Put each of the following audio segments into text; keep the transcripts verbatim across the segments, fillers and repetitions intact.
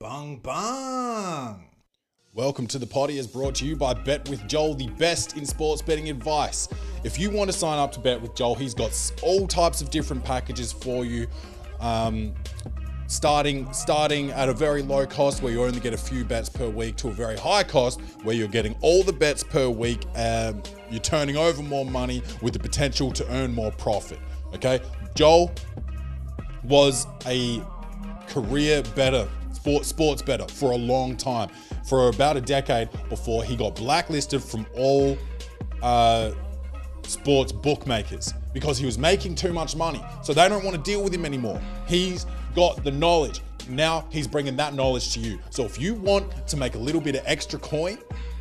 Bung bung. Welcome to the Potty is brought to you by Bet With Joel, the best in sports betting advice. If you want to sign up to Bet With Joel, he's got all types of different packages for you. Um, starting, starting at a very low cost where you only get a few bets per week to a very high cost where you're getting all the bets per week. Um, you're turning over more money with the potential to earn more profit. Okay, Joel was a career better, sports, sports better for a long time, for about a decade before he got blacklisted from all uh, sports bookmakers because he was making too much money. So they don't want to deal with him anymore. He's got the knowledge. Now he's bringing that knowledge to you. So if you want to make a little bit of extra coin,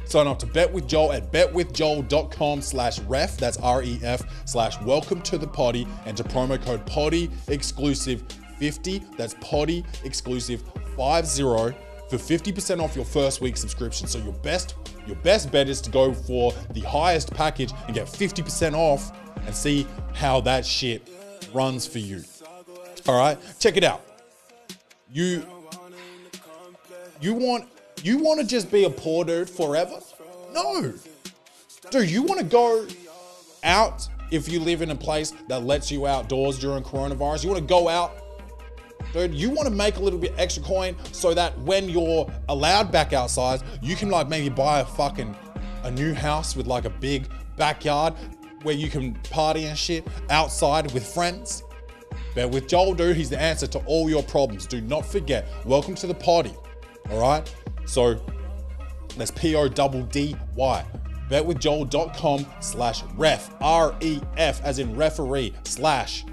sign up to Bet With Joel at bet with joel dot com slash ref, that's R E F, slash welcome to the potty, and to promo code potty exclusive fifty, that's potty exclusive fifty, for fifty percent off your first week subscription. So your best, your best bet is to go for the highest package and get fifty percent off and see how that shit runs for you. All right, check it out. You, you want... You want to just be a poor dude forever? No. Dude, you want to go out if you live in a place that lets you outdoors during coronavirus? You want to go out? Dude, you want to make a little bit extra coin so that when you're allowed back outside, you can like maybe buy a fucking, a new house with like a big backyard where you can party and shit outside with friends. Bet With Joel, dude, he's the answer to all your problems. Do not forget, welcome to the potty, all right? So that's P O D D Y, bet with joel dot com slash ref, R E F as in referee, slash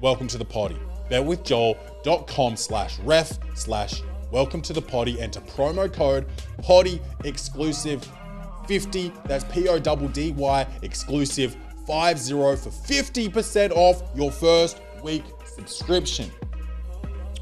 welcome to the potty, bet with joel dot com slash ref, slash welcome to the potty, and to promo code potty exclusive fifty, that's P O D D Y exclusive fifty for fifty percent off your first week subscription.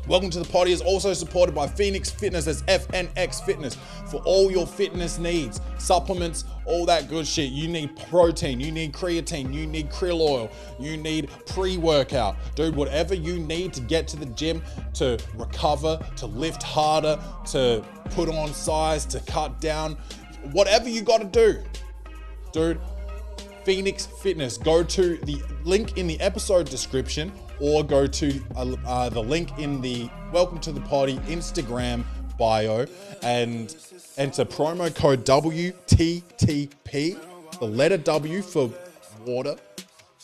Welcome to the Potty is also supported by Phoenix Fitness, that's F N X Fitness, for all your fitness needs, supplements, all that good shit. You need protein, you need creatine, you need krill oil, you need pre-workout. Dude, whatever you need to get to the gym, to recover, to lift harder, to put on size, to cut down, whatever you gotta do, dude, Phoenix Fitness. Go to the link in the episode description, or go to uh, uh, the link in the Welcome to the Potty Instagram bio and enter promo code W T T P, the letter W for water,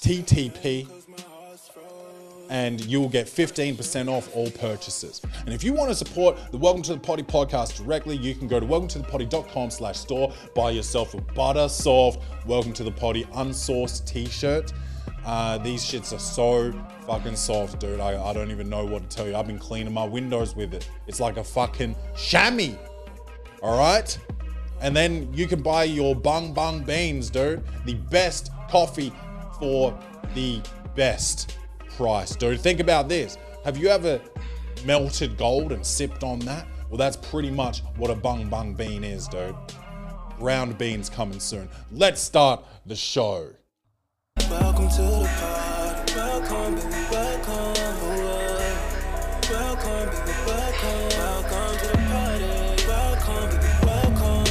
T T P, and you'll get fifteen percent off all purchases. And if you want to support the Welcome to the Potty podcast directly, you can go to welcome to the potty dot com slash store, buy yourself a butter soft Welcome to the Potty unsourced t-shirt. Uh, these shits are so fucking soft, dude. I, I don't even know what to tell you. I've been cleaning my windows with it. It's like a fucking chamois, all right? And then you can buy your Bung Bung Beans, dude. The best coffee for the best price, dude. Think about this. Have you ever melted gold and sipped on that? Well, that's pretty much what a Bung Bung Bean is, dude. Ground beans coming soon. Let's start the show. Welcome to the party, welcome, baby, welcome, welcome, baby, welcome, welcome to the party, welcome,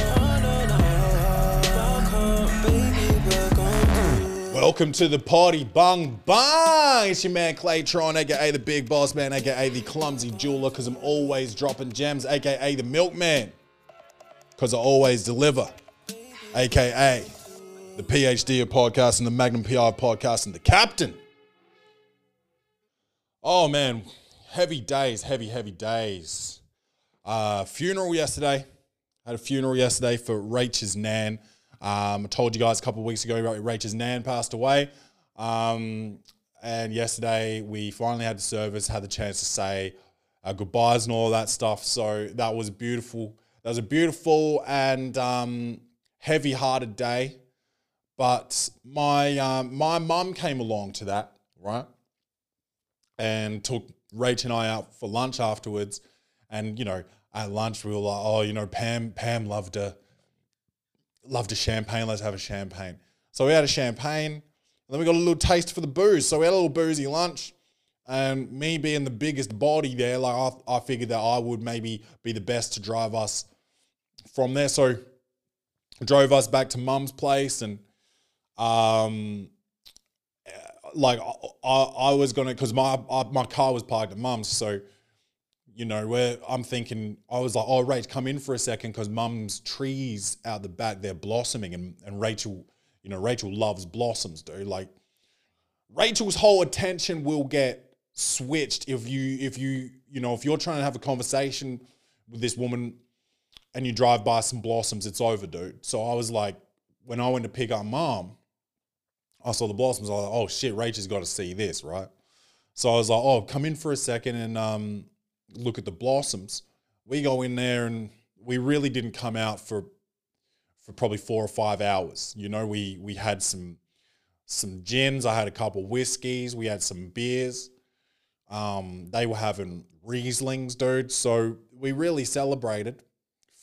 baby, welcome, welcome, baby, welcome to the party, bung bung. It's your man Claytron, aka the Big Boss Man, aka the Clumsy Jeweler, because I'm always dropping gems, aka the Milkman, because I always deliver, aka the P H D of podcasts and the Magnum P I of podcasts and the captain. Oh man, heavy days, heavy, heavy days. Uh, funeral yesterday. I had a funeral yesterday for Rachel's nan. Um, I told you guys a couple of weeks ago, Rachel's nan passed away. Um, and yesterday we finally had the service, had the chance to say uh, goodbyes and all that stuff. So that was beautiful. That was a beautiful and um, heavy-hearted day. But my um, my mum came along to that, right? And took Rach and I out for lunch afterwards. And, you know, at lunch we were like, oh, you know, Pam Pam loved a, loved a champagne. Let's have a champagne. So we had a champagne. And then we got a little taste for the booze. So we had a little boozy lunch. And me being the biggest body there, like I, I figured that I would maybe be the best to drive us from there. So drove us back to Mum's place, and um, like I, I was gonna, cause my I, my car was parked at Mum's, so you know where I'm thinking I was like, oh Rach, come in for a second, cause Mum's trees out the back, they're blossoming, and and Rachel, you know Rachel loves blossoms, dude. Like Rachel's whole attention will get switched if you if you you know if you're trying to have a conversation with this woman and you drive by some blossoms, it's over, dude. So I was like, when I went to pick up Mum, I saw the blossoms. I was like, oh shit, Rachel's got to see this, right? So I was like, oh, come in for a second and um, look at the blossoms. We go in there and we really didn't come out for for probably four or five hours. You know, we we had some some gins. I had a couple whiskeys. We had some beers. Um, they were having Rieslings, dude. So we really celebrated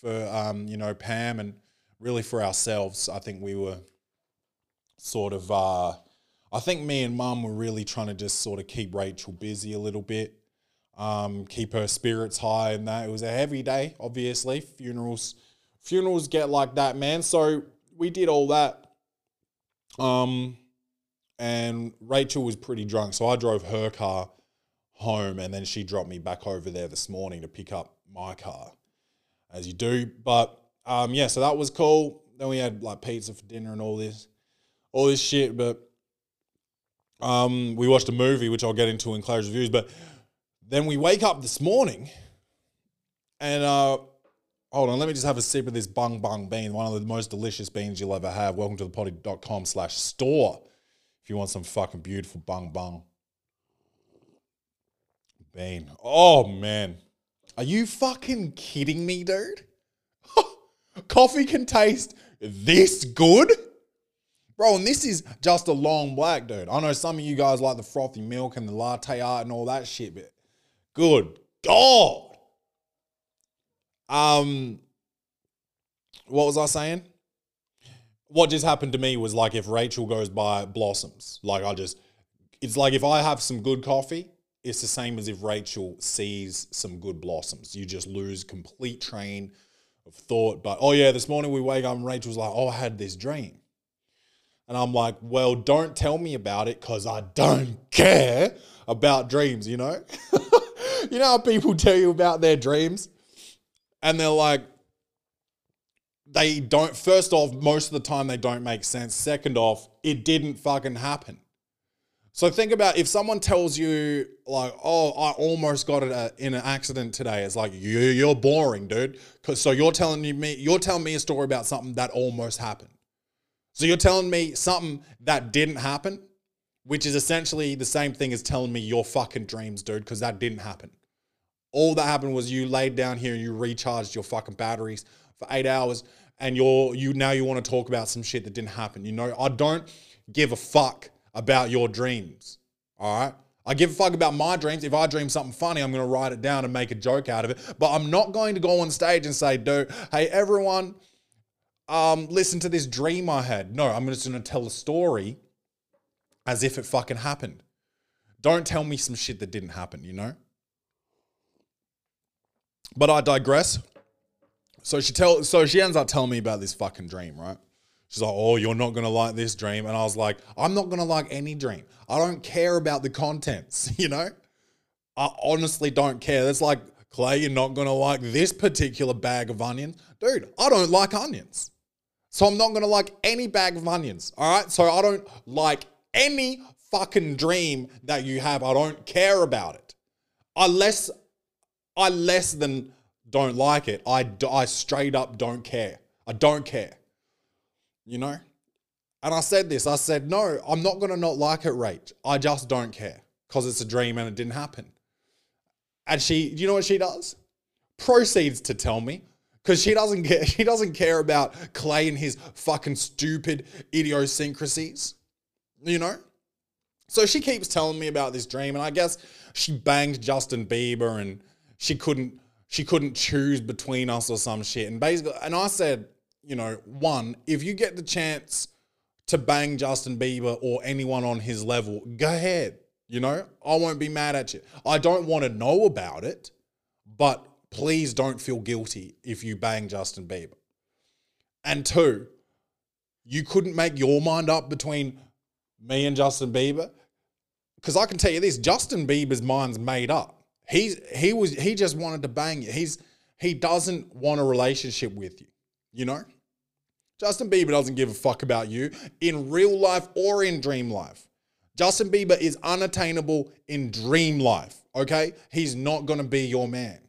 for, um, you know, Pam, and really for ourselves. I think we were sort of, uh, I think me and Mum were really trying to just sort of keep Rachel busy a little bit, um, keep her spirits high and that. It was a heavy day, obviously. Funerals, funerals get like that, man. So we did all that. Um, and Rachel was pretty drunk. So I drove her car home, and then she dropped me back over there this morning to pick up my car, as you do. But um, yeah, so that was cool. Then we had like pizza for dinner and all this, all this shit. But um, we watched a movie, which I'll get into in Claire's reviews. But then we wake up this morning, and uh, hold on, let me just have a sip of this bung bung bean, one of the most delicious beans you'll ever have. Welcome to the potty.com slash store if you want some fucking beautiful bung bung bean. Oh man. Are you fucking kidding me, dude? Coffee can taste this good? Bro, and this is just a long black, dude. I know some of you guys like the frothy milk and the latte art and all that shit, but good God. Um, what was I saying? What just happened to me was like, if Rachel goes by blossoms, like I just, it's like if I have some good coffee, it's the same as if Rachel sees some good blossoms. You just lose complete train of thought. But, oh yeah, this morning we wake up and Rachel's like, oh, I had this dream. And I'm like, well, don't tell me about it, because I don't care about dreams, you know? You know how people tell you about their dreams? And they're like, they don't, first off, most of the time they don't make sense. Second off, it didn't fucking happen. So think about if someone tells you like, oh, I almost got it a, in an accident today. It's like, you, you're boring, dude. Cause so you're telling me, you're telling me a story about something that almost happened. So you're telling me something that didn't happen, which is essentially the same thing as telling me your fucking dreams, dude. Cause that didn't happen. All that happened was you laid down here and you recharged your fucking batteries for eight hours. And you're, you, now you want to talk about some shit that didn't happen. You know, I don't give a fuck about your dreams, all right? I give a fuck about my dreams. If I dream something funny, I'm going to write it down and make a joke out of it. But I'm not going to go on stage and say, dude, hey, everyone, um, listen to this dream I had. No, I'm just going to tell a story as if it fucking happened. Don't tell me some shit that didn't happen, you know? But I digress. So she tell, so she ends up telling me about this fucking dream, right? She's like, oh, you're not going to like this dream. And I was like, I'm not going to like any dream. I don't care about the contents, you know? I honestly don't care. That's like, Clay, you're not going to like this particular bag of onions. Dude, I don't like onions. So I'm not going to like any bag of onions, all right? So I don't like any fucking dream that you have. I don't care about it. I less, I less than don't like it. I, I straight up don't care. I don't care. You know? And I said this, I said, no, I'm not going to not like it, Rach. I just don't care because it's a dream and it didn't happen. And she, you know what she does? Proceeds to tell me, because she doesn't care. She doesn't care about Clay and his fucking stupid idiosyncrasies, you know? So she keeps telling me about this dream, and I guess she banged Justin Bieber and she couldn't, she couldn't choose between us or some shit. And basically, and I said, you know, one, if you get the chance to bang Justin Bieber or anyone on his level, go ahead. You know, I won't be mad at you. I don't want to know about it, but please don't feel guilty if you bang Justin Bieber. And two, you couldn't make your mind up between me and Justin Bieber? Because I can tell you this, Justin Bieber's mind's made up. He's, he was, he just wanted to bang you. He's, he doesn't want a relationship with you, you know? Justin Bieber doesn't give a fuck about you in real life or in dream life. Justin Bieber is unattainable in dream life, okay? He's not going to be your man.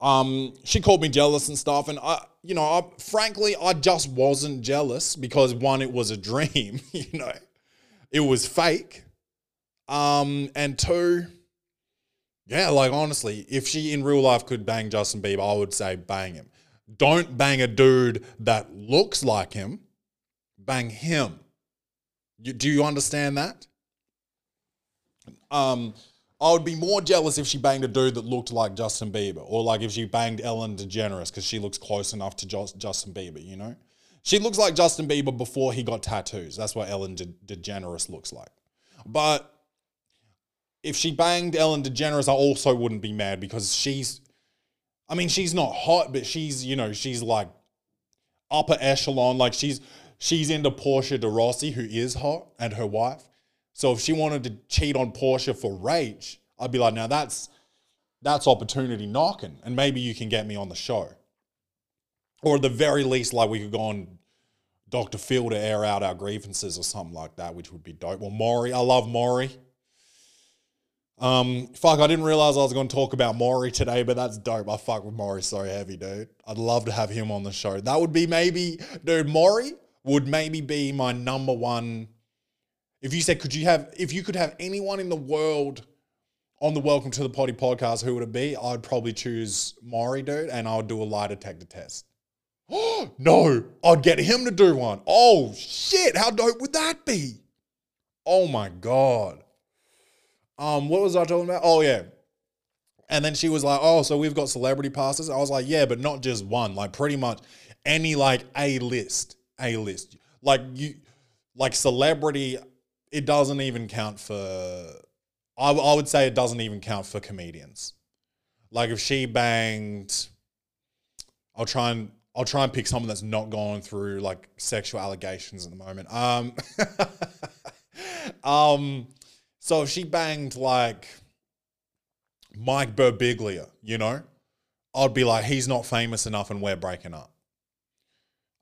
Um, she called me jealous and stuff, and I, you know, I, frankly, I just wasn't jealous because, one, it was a dream, you know. It was fake. Um, and two, yeah, like honestly, if she in real life could bang Justin Bieber, I would say bang him. Don't bang a dude that looks like him. Bang him. You, do you understand that? Um, I would be more jealous if she banged a dude that looked like Justin Bieber, or like if she banged Ellen DeGeneres because she looks close enough to Just, Justin Bieber, you know? She looks like Justin Bieber before he got tattoos. That's what Ellen De- DeGeneres looks like. But if she banged Ellen DeGeneres, I also wouldn't be mad because she's, I mean, she's not hot, but she's, you know, she's like upper echelon. Like she's, she's into Portia de Rossi, who is hot, and her wife. So if she wanted to cheat on Portia for rage, I'd be like, now that's, that's opportunity knocking. And maybe you can get me on the show. Or at the very least, like we could go on Doctor Phil to air out our grievances or something like that, which would be dope. Well, Maury, I love Maury. Um, fuck, I didn't realize I was going to talk about Maury today, but that's dope. I fuck with Maury so heavy, dude. I'd love to have him on the show. That would be maybe, dude, Maury would maybe be my number one. If you said, could you have, if you could have anyone in the world on the Welcome to the Potty podcast, who would it be? I'd probably choose Maury, dude, and I would do a lie detector test. Oh, no, I'd get him to do one. Oh, shit, how dope would that be? Oh, my God. Um, what was I talking about? Oh, yeah. And then she was like, oh, so we've got celebrity passes. I was like, yeah, but not just one. Like, pretty much any, like, A-list. A-list. Like, you, like celebrity, it doesn't even count for, I, I would say it doesn't even count for comedians. Like, if she banged, I'll try and, I'll try and pick someone that's not going through like sexual allegations at the moment. Um, um, so if she banged like Mike Birbiglia, you know, I'd be like, he's not famous enough and we're breaking up.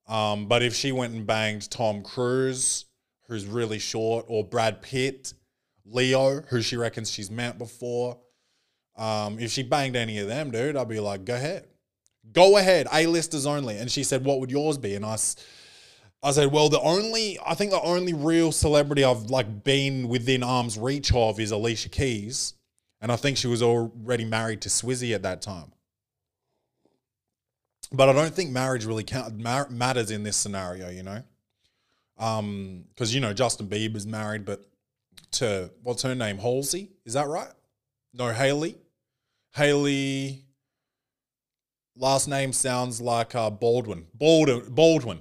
Um, but if she went and banged Tom Cruise, who's really short, or Brad Pitt, Leo, who she reckons she's met before, um, if she banged any of them, dude, I'd be like, go ahead. Go ahead, A-listers only. And she said, what would yours be? And I, I said, well, the only, I think the only real celebrity I've like been within arm's reach of is Alicia Keys. And I think she was already married to Swizzy at that time. But I don't think marriage really count, mar- matters in this scenario, you know? Um, because, you know, Justin Bieber's married, but to, what's her name? Halsey? Is that right? No, Hailey. Hailey... Last name sounds like uh, Baldwin. Baldwin. Baldwin.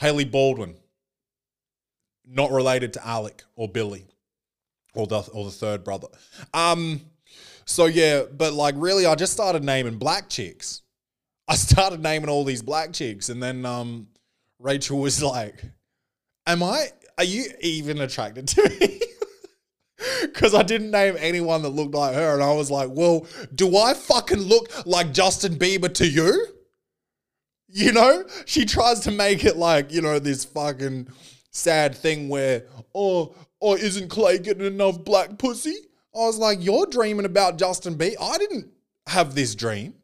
Hailey Baldwin. Not related to Alec or Billy or the, or the third brother. Um, so, yeah, but, like, really, I just started naming black chicks. I started naming all these black chicks, and then um, Rachel was like, am I, are you even attracted to me? Because I didn't name anyone that looked like her. And I was like, well, do I fucking look like Justin Bieber to you? You know? She tries to make it like, you know, this fucking sad thing where, oh, oh, isn't Clay getting enough black pussy? I was like, you're dreaming about Justin Bieber. I didn't have this dream.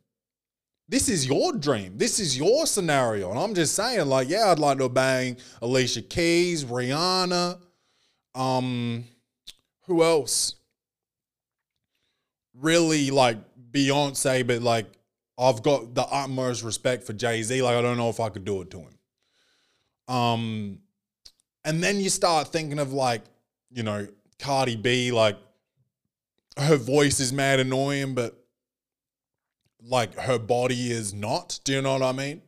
This is your dream. This is your scenario. And I'm just saying, like, yeah, I'd like to bang Alicia Keys, Rihanna, um... who else? Really, like, Beyonce, but, like, I've got the utmost respect for Jay-Z. Like, I don't know if I could do it to him. Um, and then you start thinking of, like, you know, Cardi B, like, her voice is mad annoying, but, like, her body is not. Do you know what I mean?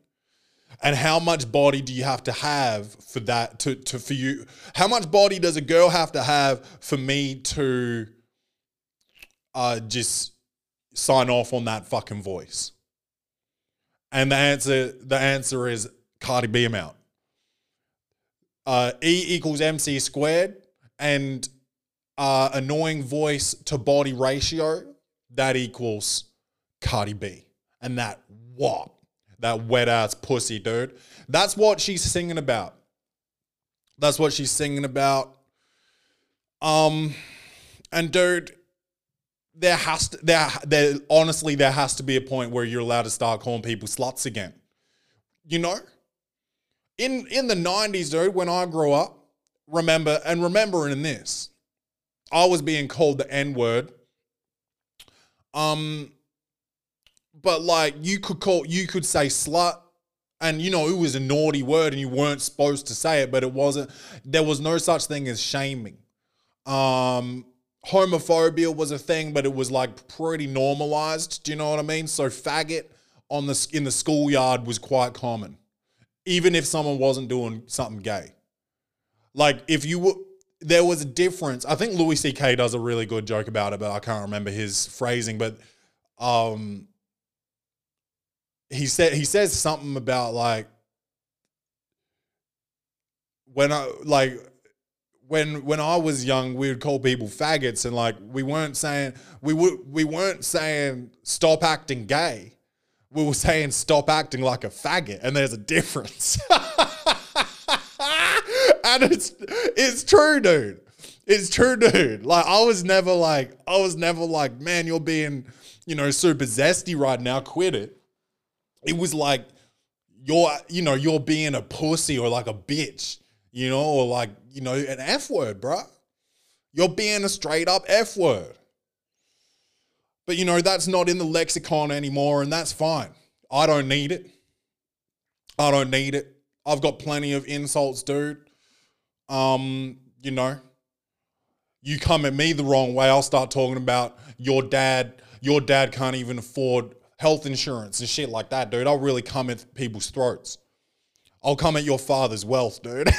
And how much body do you have to have for that to, to for you? How much body does a girl have to have for me to uh, just sign off on that fucking voice? And the answer, the answer is Cardi B amount. Uh, E equals M C squared, and uh, annoying voice to body ratio, that equals Cardi B. And that whop, that wet ass pussy, dude. That's what she's singing about. That's what she's singing about. Um, and dude, there has to, there, there, honestly, there has to be a point where you're allowed to start calling people sluts again. You know? In in the nineties, dude, when I grew up, remember, and remembering this, I was being called the N-word. Um, but like you could call, you could say slut, and you know it was a naughty word, and you weren't supposed to say it, but it wasn't. There was no such thing as shaming. Um, homophobia was a thing, but it was like pretty normalized. Do you know what I mean? So faggot on the in the schoolyard was quite common. Even if someone wasn't doing something gay. Like if you were, there was a difference. I think Louis C K does a really good joke about it, but I can't remember his phrasing, but um, he said, he says something about like, when I, like when, when I was young, we would call people faggots, and like, we weren't saying, we would, we weren't saying stop acting gay. We were saying stop acting like a faggot, and there's a difference. And it's it's true, dude. It's true, dude. Like I was never like, I was never like, man, you're being, you know, super zesty right now, quit it. It was like, you're, you know, you're being a pussy or like a bitch, you know, or like, you know, an F word, bro. You're being a straight up F word. But, you know, that's not in the lexicon anymore, and that's fine. I don't need it. I don't need it. I've got plenty of insults, dude. Um, you know, you come at me the wrong way, I'll start talking about your dad. Your dad can't even afford health insurance and shit like that, dude. I'll really come at people's throats. I'll come at your father's wealth, dude.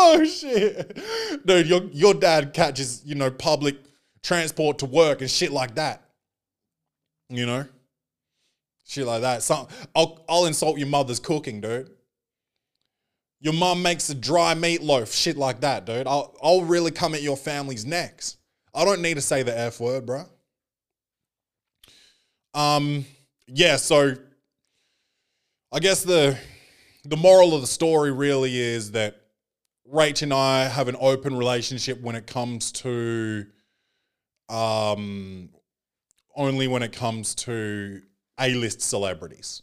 Oh shit, dude, your, your dad catches, you know, public transport to work and shit like that, you know, shit like that. So I'll, I'll insult your mother's cooking, dude. Your mum makes a dry meatloaf, shit like that, dude. I'll, I'll really come at your family's necks. I don't need to say the F word, bro. Um, yeah, so I guess the, the moral of the story really is that Rach and I have an open relationship when it comes to, um, only when it comes to A-list celebrities.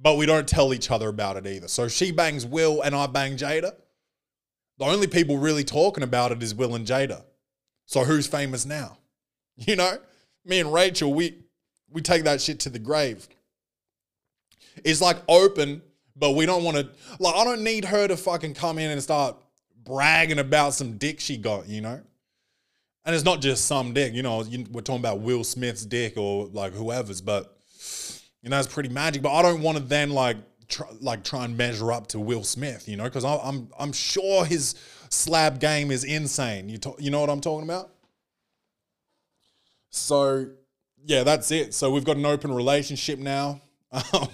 But we don't tell each other about it either. So she bangs Will and I bang Jada. The only people really talking about it is Will and Jada. So who's famous now? You know, me and Rachel, we, we take that shit to the grave. It's like open. But we don't want to, like, I don't need her to fucking come in and start bragging about some dick she got, you know? And it's not just some dick, you know, you, we're talking about Will Smith's dick or like whoever's, but, you know, it's pretty magic. But I don't want to then like, try, like try and measure up to Will Smith, you know? Because I'm, I'm sure his slab game is insane. You, you know what I'm talking about? So, yeah, that's it. So we've got an open relationship now. Um,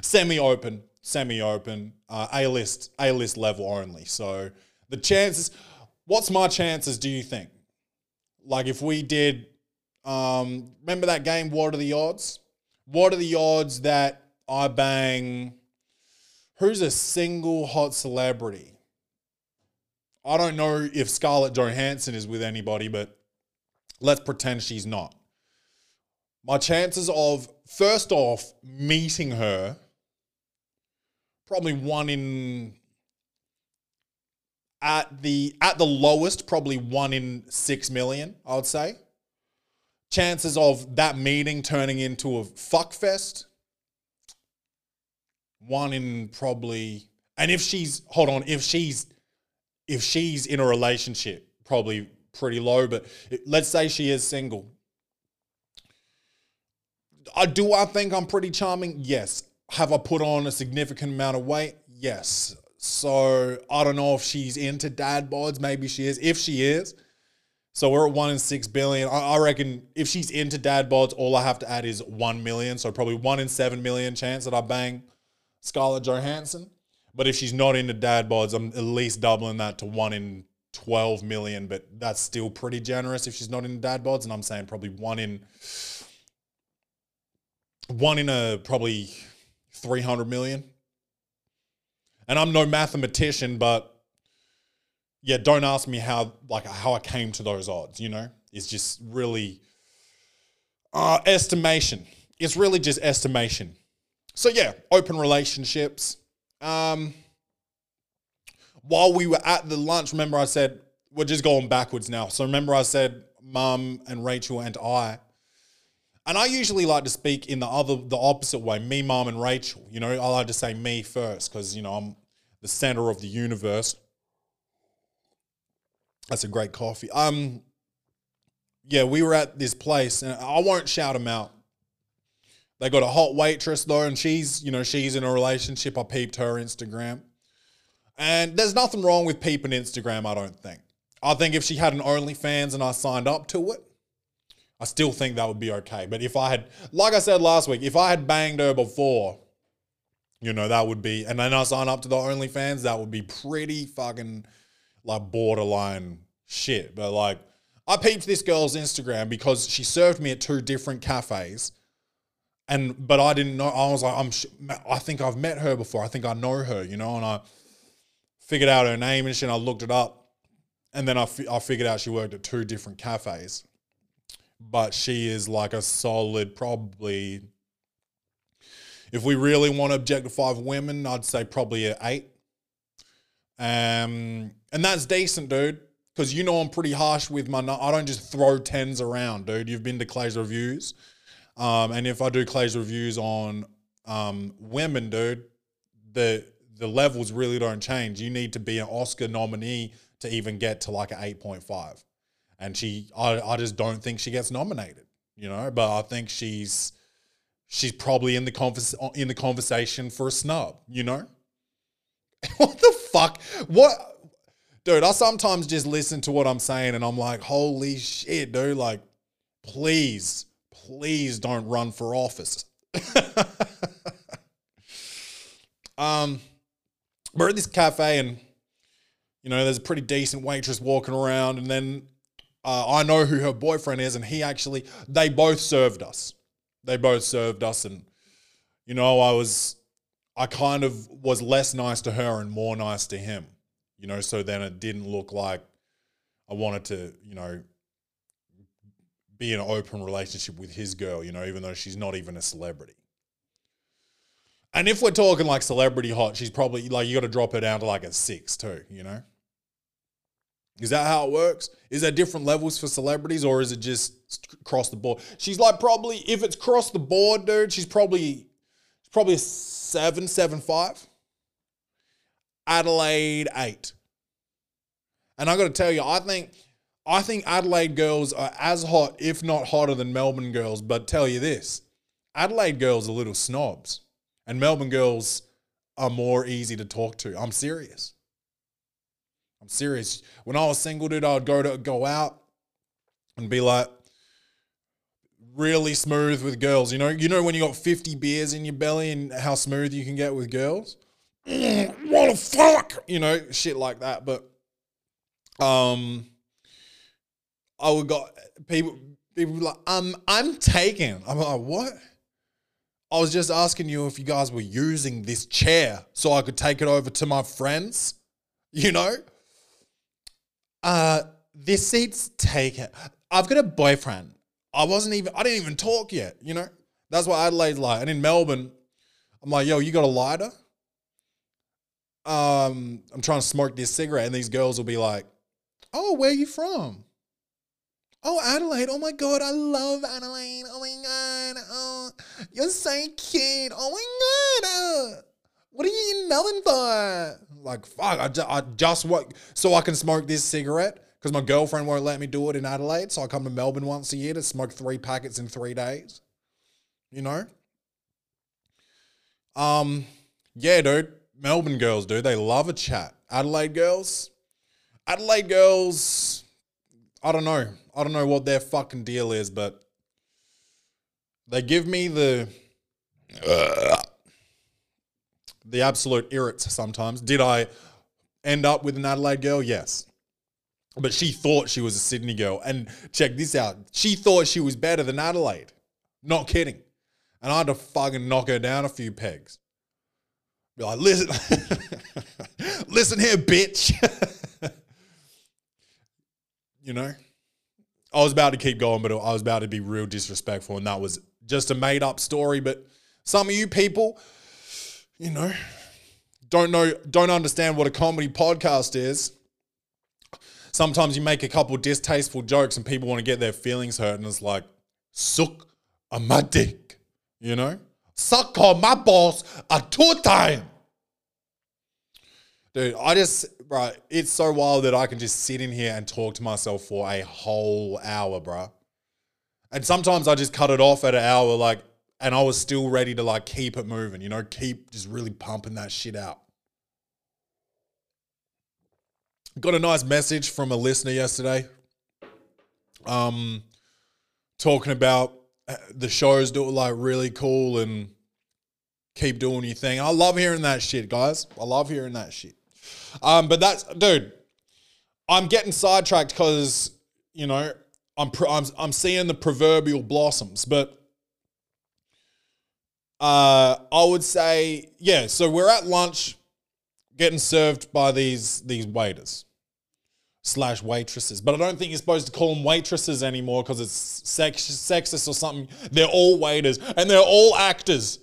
semi-open. Semi-open, uh, A-list, A-list level only. So the chances, what's my chances, do you think? Like if we did, um, remember that game, what are the odds? What are the odds that I bang, who's a single hot celebrity? I don't know if Scarlett Johansson is with anybody, but let's pretend she's not. My chances of, first off, meeting her, probably one in, at the, at the lowest, probably one in six million, I would say. Chances of that meeting turning into a fuck fest, one in probably, and if she's, hold on, if she's, if she's in a relationship, probably pretty low, but let's say she is single. Uh, do I think I'm pretty charming? Yes. Have I put on a significant amount of weight? Yes. So I don't know if she's into dad bods. Maybe she is. If she is, so we're at one in six billion. I, I reckon if she's into dad bods, all I have to add is one million. So probably one in seven million chance that I bang Scarlett Johansson. But if she's not into dad bods, I'm at least doubling that to one in twelve million. But that's still pretty generous if she's not into dad bods. And I'm saying probably one in one in a probably three hundred million. And I'm no mathematician, but yeah, don't ask me how, like, how I came to those odds, you know? It's just really uh, estimation. It's really just estimation. So, yeah, open relationships. Um, while we were at the lunch, remember I said, we're just going backwards now. So, remember I said, Mum and Rachel and I. And I usually like to speak in the other, the opposite way, me, Mum and Rachel. You know, I like to say me first because, you know, I'm the center of the universe. That's a great coffee. Um, yeah, we were at this place, and I won't shout them out. They got a hot waitress, though, and she's, you know, she's in a relationship. I peeped her Instagram. And there's nothing wrong with peeping Instagram, I don't think. I think if she had an OnlyFans and I signed up to it, I still think that would be okay. But if I had, like I said last week, if I had banged her before, you know, that would be, and then I signed up to the OnlyFans, that would be pretty fucking... like borderline shit. But like, I peeped this girl's Instagram because she served me at two different cafes. And, but I didn't know, I was like, I'm, I think I've met her before. I think I know her, you know? And I figured out her name and shit, and I looked it up. And then I, fi I figured out she worked at two different cafes. But she is like a solid, probably, if we really want to objectify women, I'd say probably an eight. Um, and that's decent, dude, because you know I'm pretty harsh with my, I don't just throw tens around, dude. You've been to Clay's Reviews, um, and if I do Clay's Reviews on um, women, dude, the the levels really don't change. You need to be an Oscar nominee to even get to like an eight point five, and she, I, I just don't think she gets nominated, you know, but I think she's, she's probably in the, converse, in the conversation for a snub, you know? What the fuck? What? Dude, I sometimes just listen to what I'm saying and I'm like, holy shit, dude. Like, please, please don't run for office. um, we're at this cafe and, you know, there's a pretty decent waitress walking around, and then uh, I know who her boyfriend is, and he actually, they both served us. They both served us and, you know, I was... I kind of was less nice to her and more nice to him, you know, so then it didn't look like I wanted to, you know, be in an open relationship with his girl, you know, even though she's not even a celebrity. And if we're talking like celebrity hot, she's probably like, you got to drop her down to like a six too, you know? Is that how it works? Is there different levels for celebrities, or is it just cross the board? She's like probably, if it's cross the board, dude, she's probably... Probably a seven, seven, five. Adelaide, eight. And I got to tell you, I think, I think Adelaide girls are as hot, if not hotter, than Melbourne girls. But tell you this, Adelaide girls are little snobs, and Melbourne girls are more easy to talk to. I'm serious. I'm serious. When I was single, dude, I would go to go out and be like, really smooth with girls, you know? You know when you got fifty beers in your belly and how smooth you can get with girls? What a fuck! You know, shit like that. But um, I would got people, people like, um, I'm taken. I'm like, what? I was just asking you if you guys were using this chair so I could take it over to my friends, you know? Uh, this seat's taken. I've got a boyfriend. I wasn't even, I didn't even talk yet, you know? That's what Adelaide's like. And in Melbourne, I'm like, yo, you got a lighter? Um, I'm trying to smoke this cigarette. And these girls will be like, oh, where are you from? Oh, Adelaide. Oh my God, I love Adelaide. Oh my God. Oh, you're so cute. Oh my God. Oh, what are you in Melbourne for? Like, fuck, I, ju I just want, so I can smoke this cigarette. Because my girlfriend won't let me do it in Adelaide, so I come to Melbourne once a year to smoke three packets in three days. you know? Um, yeah, dude. Melbourne girls, dude. They love a chat. Adelaide girls? Adelaide girls, I don't know. I don't know what their fucking deal is, but they give me the... Uh, the absolute irrits sometimes. Did I end up with an Adelaide girl? Yes. But she thought she was a Sydney girl. And check this out. She thought she was better than Adelaide. Not kidding. And I had to fucking knock her down a few pegs. Be like, listen. Listen here, bitch. You know? I was about to keep going, but I was about to be real disrespectful. And that was just a made-up story. But some of you people... You know, don't know, don't understand what a comedy podcast is. Sometimes you make a couple distasteful jokes and people want to get their feelings hurt, and it's like, suck on my dick, you know? Suck on my balls a two time. Dude, I just, bro, it's so wild that I can just sit in here and talk to myself for a whole hour, bro. And sometimes I just cut it off at an hour, like, and I was still ready to like keep it moving, you know, keep just really pumping that shit out. Got a nice message from a listener yesterday. Um, talking about the shows that were like really cool and keep doing your thing. I love hearing that shit, guys. I love hearing that shit. Um, but that's, dude, I'm getting sidetracked because, you know, I'm, I'm, I'm seeing the proverbial blossoms, but Uh, I would say, yeah, so we're at lunch getting served by these these waiters slash waitresses. But I don't think you're supposed to call them waitresses anymore because it's sex, sexist or something. They're all waiters and they're all actors.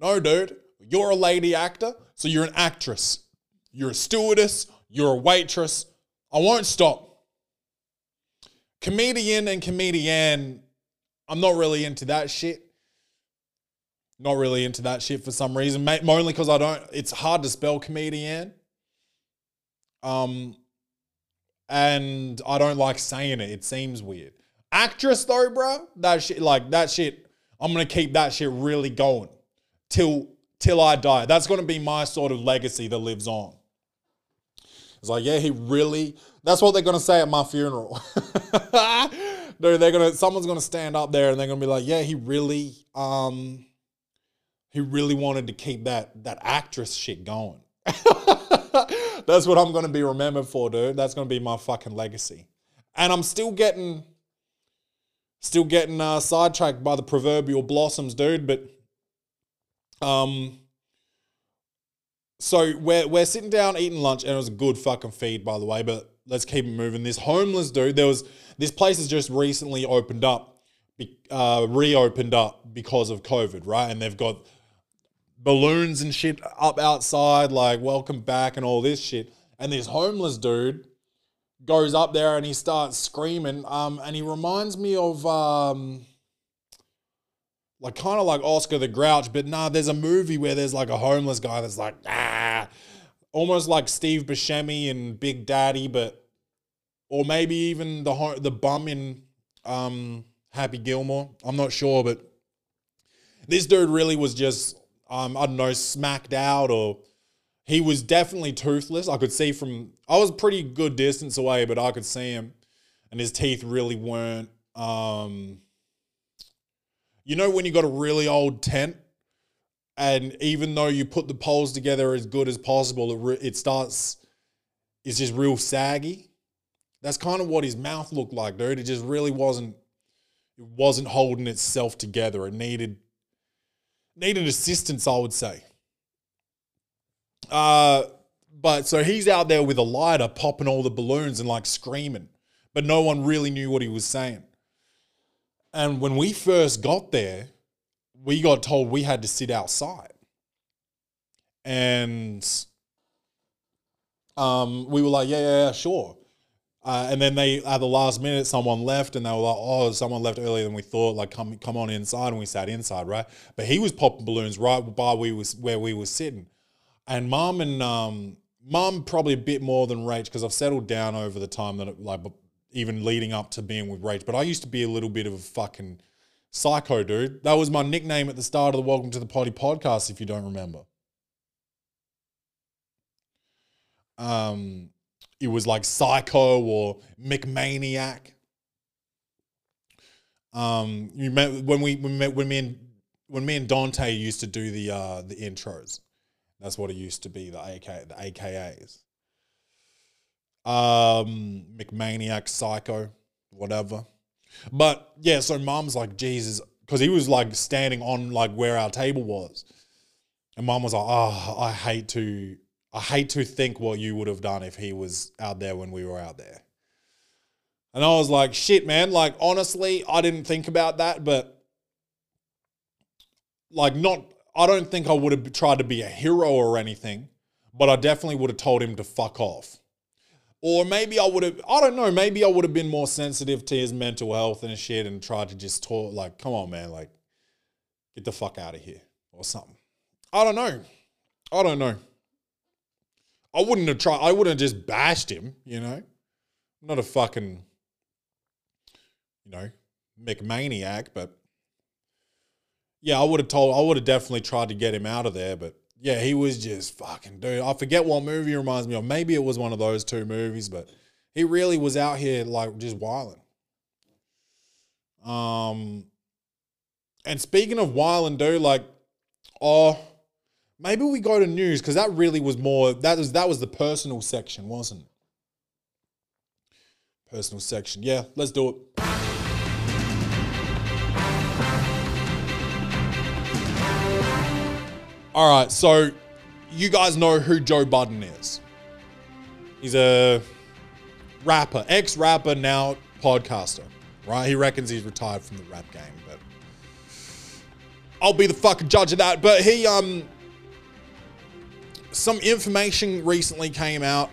No, dude, you're a lady actor, so you're an actress. You're a stewardess, you're a waitress. I won't stop. Comedian and comedian, I'm not really into that shit. Not really into that shit for some reason, mate, mainly because I don't, it's hard to spell comedian. Um, and I don't like saying it. It seems weird. Actress though, bro, that shit, like that shit, I'm going to keep that shit really going till, till I die. That's going to be my sort of legacy that lives on. It's like, yeah, he really, that's what they're going to say at my funeral. Dude, they're going to, someone's going to stand up there and they're going to be like, yeah, he really, um... He really wanted to keep that that actress shit going. That's what I'm going to be remembered for, dude. That's going to be my fucking legacy. And I'm still getting, still getting uh, sidetracked by the proverbial blossoms, dude. But, um, so we're we're sitting down eating lunch, and it was a good fucking feed, by the way. But let's keep it moving. This homeless dude, there was this place has just recently opened up, uh, reopened up because of COVID, right? And they've got balloons and shit up outside, like welcome back and all this shit. And this homeless dude goes up there and he starts screaming. Um, and he reminds me of um, like kind of like Oscar the Grouch, but nah, there's a movie where there's like a homeless guy that's like, ah, almost like Steve Buscemi and Big Daddy, but, or maybe even the ho the bum in um, Happy Gilmore. I'm not sure, but this dude really was just, Um, I don't know, smacked out, or he was definitely toothless. I could see from, I was a pretty good distance away, but I could see him, and his teeth really weren't, um, you know, when you got a really old tent and even though you put the poles together as good as possible, it, re it starts, it's just real saggy. That's kind of what his mouth looked like, dude. It just really wasn't, it wasn't holding itself together. It needed Needed assistance, I would say. Uh, but so he's out there with a lighter popping all the balloons and like screaming, but no one really knew what he was saying. And when we first got there, we got told we had to sit outside. And um, we were like, yeah, yeah, yeah, sure. Uh, and then they, at the last minute, someone left and they were like, oh, someone left earlier than we thought, like, come come on inside. And we sat inside, right? But he was popping balloons right by we was, where we were sitting. And mum and, um, mum probably a bit more than Rach, because I've settled down over the time that, it, like, even leading up to being with Rach. But I used to be a little bit of a fucking Psycho, dude. That was my nickname at the start of the Welcome to the Potty podcast, if you don't remember. Um, it was like Psycho or McManiac. Um, you met when we, we met when me and when me and Dante used to do the uh, the intros. That's what it used to be, the A K the A K As. Um, McManiac, Psycho, whatever. But yeah, so Mum's like, Jesus, because he was like standing on like where our table was, and Mum was like, oh, I hate to, I hate to think what you would have done if he was out there when we were out there. And I was like, shit, man, like, honestly, I didn't think about that, but like not, I don't think I would have tried to be a hero or anything, but I definitely would have told him to fuck off. Or maybe I would have, I don't know, maybe I would have been more sensitive to his mental health and shit and tried to just talk, like, come on, man, like, get the fuck out of here or something. I don't know. I don't know. I wouldn't have tried, I wouldn't have just bashed him, you know? I'm not a fucking... you know, McManiac, but yeah, I would have told, I would have definitely tried to get him out of there, but yeah, he was just fucking, dude, I forget what movie it reminds me of. Maybe it was one of those two movies, but he really was out here like just wilding. Um, and speaking of wilding, dude, like, oh, maybe we go to news, because that really was more, that was, that was the personal section, wasn't it? Personal section. Yeah, let's do it. All right, so you guys know who Joe Budden is. He's a rapper, ex-rapper, now podcaster, right? He reckons he's retired from the rap game, but I'll be the fucking judge of that. But he, um, some information recently came out.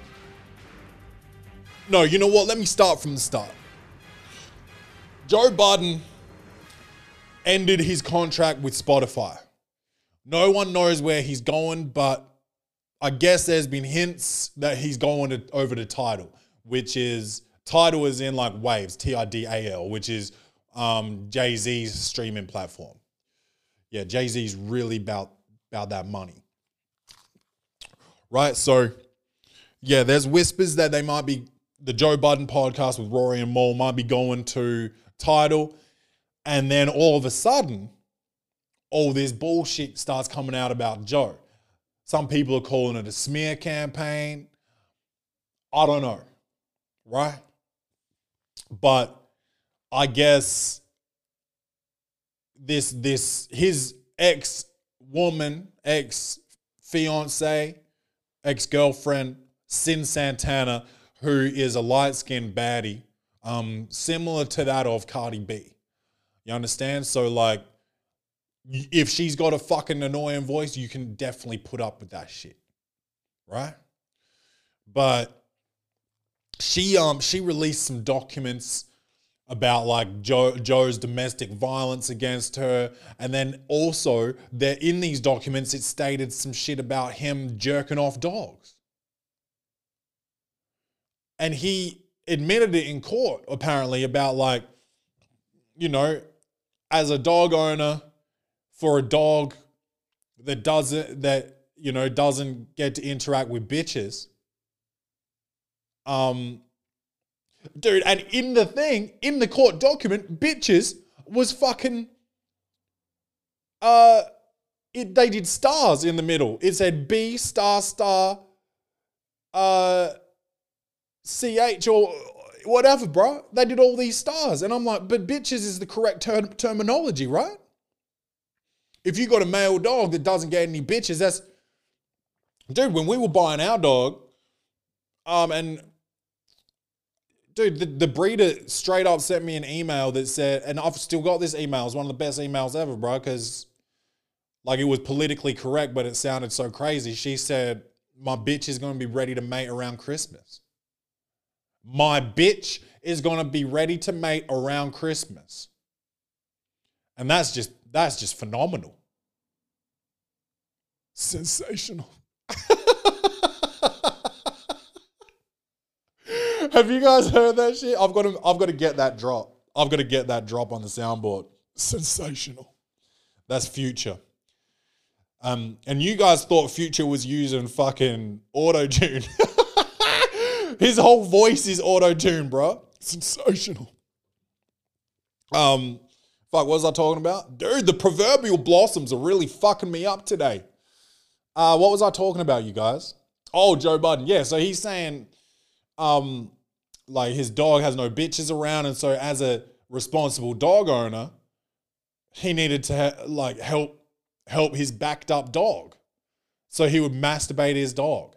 No, you know what? Let me start from the start. Joe Budden ended his contract with Spotify. No one knows where he's going, but I guess there's been hints that he's going to, over to Tidal, which is, Tidal is in like Waves, T I D A L, which is um, Jay-Z's streaming platform. Yeah, Jay-Z's really about, about that money. Right, so yeah, there's whispers that they might be, the Joe Budden podcast with Rory and Maury might be going to Tidal, and then all of a sudden, all this bullshit starts coming out about Joe. Some people are calling it a smear campaign. I don't know, right? But I guess this, this his ex-woman, ex-fiance, ex-girlfriend, Sin Santana, who is a light-skinned baddie, um, similar to that of Cardi B. You understand? So like, if she's got a fucking annoying voice, you can definitely put up with that shit, right? But she um she released some documents about like Joe, Joe's domestic violence against her, and then also there in these documents it stated some shit about him jerking off dogs, and he admitted it in court apparently about like, you know, as a dog owner. For a dog that doesn't, that, you know, doesn't get to interact with bitches. Um, dude, and in the thing, in the court document, bitches was fucking, uh, it, they did stars in the middle. It said B star star, uh, C H or whatever, bro. They did all these stars. And I'm like, but bitches is the correct ter- terminology, right? If you got a male dog that doesn't get any bitches, that's, dude, when we were buying our dog, um, and dude, the, the breeder straight up sent me an email that said, and I've still got this email, it's one of the best emails ever, bro, because like it was politically correct, but it sounded so crazy. She said, my bitch is going to be ready to mate around Christmas. My bitch is going to be ready to mate around Christmas. And that's just, that's just phenomenal. Sensational. Have you guys heard that shit? I've got to, I've got to get that drop. I've got to get that drop on the soundboard. sensational. That's Future. Um, and you guys thought Future was using fucking auto-tune. His whole voice is auto-tune, bro. Sensational. Um, fuck, what was I talking about? Dude, the proverbial blossoms are really fucking me up today. Uh, what was I talking about, you guys? Oh, Joe Budden. Yeah, so he's saying, um, like, his dog has no bitches around, and so as a responsible dog owner, he needed to, ha- like, help help his backed up dog. So he would masturbate his dog,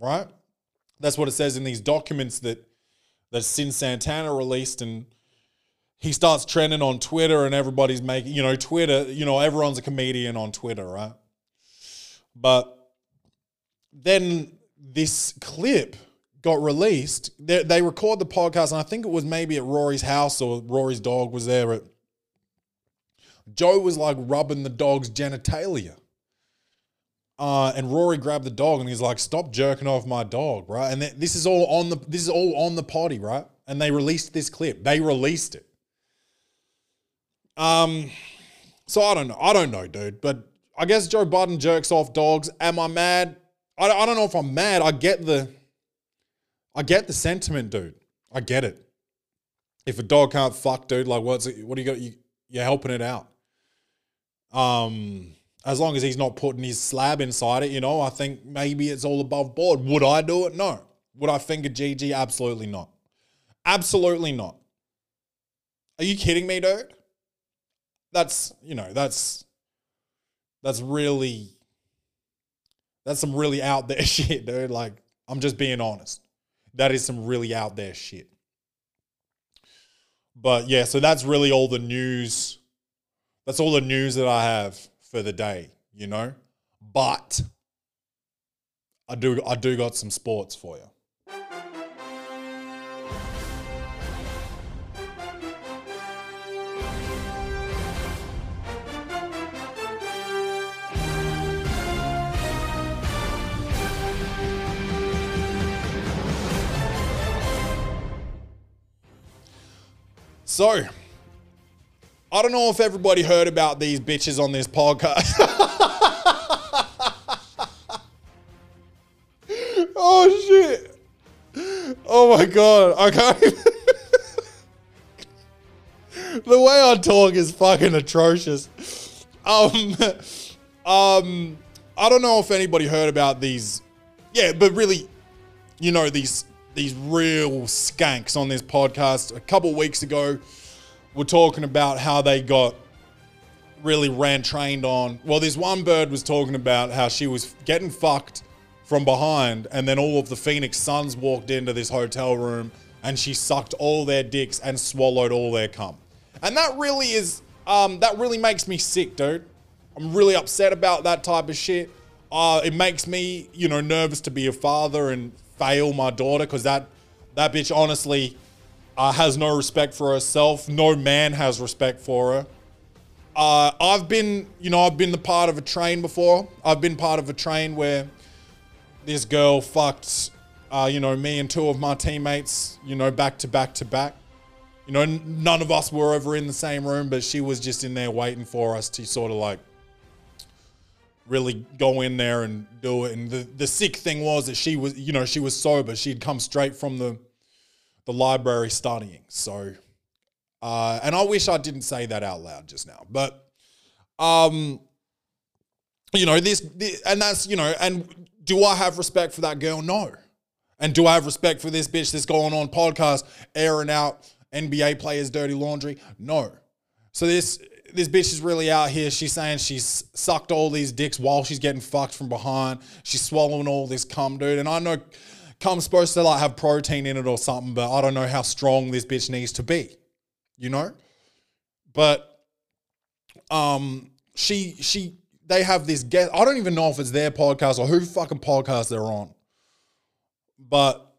right? That's what it says in these documents that, that Sin Santana released, and he starts trending on Twitter, and everybody's making, you know, Twitter, you know, everyone's a comedian on Twitter, right? But then this clip got released. They, they record the podcast, and I think it was maybe at Rory's house, or Rory's dog was there. At, Joe was like rubbing the dog's genitalia. Uh, and Rory grabbed the dog and he's like, stop jerking off my dog, right? And th- this is all on the, this is all on the potty, right? And they released this clip. They released it. Um, so I don't know. I don't know, dude. But I guess Joe Budden jerks off dogs. Am I mad? I, I don't know if I'm mad. I get the, I get the sentiment, dude. I get it. If a dog can't fuck, dude, like what's it, what do you got? You, you're helping it out. Um, as long as he's not putting his slab inside it, you know, I think maybe it's all above board. Would I do it? No. Would I finger Gigi? Absolutely not. Absolutely not. Are you kidding me, dude? That's, you know, that's, that's really, that's some really out there shit, dude. Like, I'm just being honest. That is some really out there shit. But yeah, so that's really all the news. That's all the news that I have for the day, you know? But I do I do got some sports for you. So, I don't know if everybody heard about these bitches on this podcast. Oh, shit. Oh, my God. I can't even... The way I talk is fucking atrocious. Um, um, I don't know if anybody heard about these... Yeah, but really, you know, these... these real skanks on this podcast. A couple weeks ago, we're talking about how they got really ran trained on. Well, this one bird was talking about how she was getting fucked from behind, and then all of the Phoenix Suns walked into this hotel room and she sucked all their dicks and swallowed all their cum. And that really is, um, that really makes me sick, dude. I'm really upset about that type of shit. Uh, it makes me, you know, nervous to be a father and fail my daughter, because that that bitch honestly uh, has no respect for herself. No man has respect for her. Uh, I've been, you know, I've been the part of a train before. I've been part of a train where this girl fucked, uh, you know, me and two of my teammates, you know, back to back to back. You know, n- none of us were ever in the same room, but she was just in there waiting for us to sort of like really go in there and do it. And the, the sick thing was that she was, you know, she was sober. She'd come straight from the the library studying. So, uh, and I wish I didn't say that out loud just now. But, um, you know, this, this, and that's, you know, and do I have respect for that girl? No. And do I have respect for this bitch that's going on podcast, airing out N B A players' dirty laundry? No. So this... This bitch is really out here. She's saying she's sucked all these dicks while she's getting fucked from behind. She's swallowing all this cum, dude. And I know cum's supposed to like have protein in it or something, but I don't know how strong this bitch needs to be, you know? But um, she, she, they have this guest. I don't even know if it's their podcast or who fucking podcast they're on, but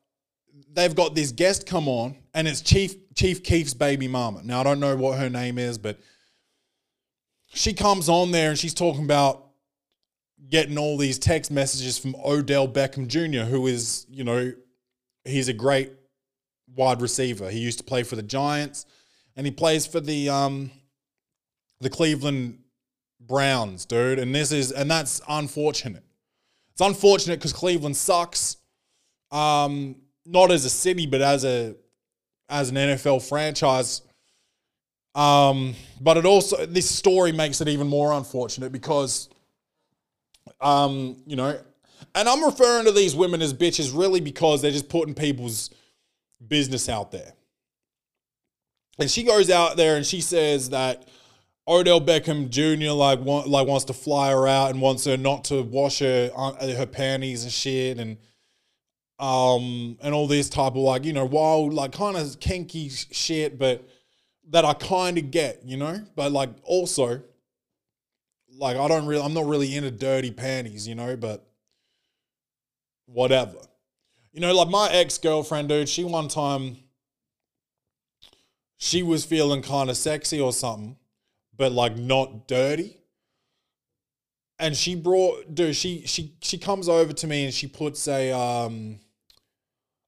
they've got this guest come on, and it's Chief, Chief Keef's baby mama. Now, I don't know what her name is, but she comes on there and she's talking about getting all these text messages from Odell Beckham Junior, who is, you know, he's a great wide receiver. He used to play for the Giants, and he plays for the um, the Cleveland Browns, dude. And this is, and that's unfortunate. It's unfortunate because Cleveland sucks. Um, not as a city, but as a as an N F L franchise. Um, but it also, this story makes it even more unfortunate because, um, you know, and I'm referring to these women as bitches really because they're just putting people's business out there. And she goes out there and she says that Odell Beckham Junior like want, like wants to fly her out and wants her not to wash her her panties and shit and um and all this type of like you know wild like kind of kinky shit, but that I kind of get, you know, but like also like I don't really I'm not really into dirty panties, you know, but whatever, you know, like my ex girlfriend, dude, she one time she was feeling kind of sexy or something. But like not dirty. And she brought, dude, she she she comes over to me and she puts a um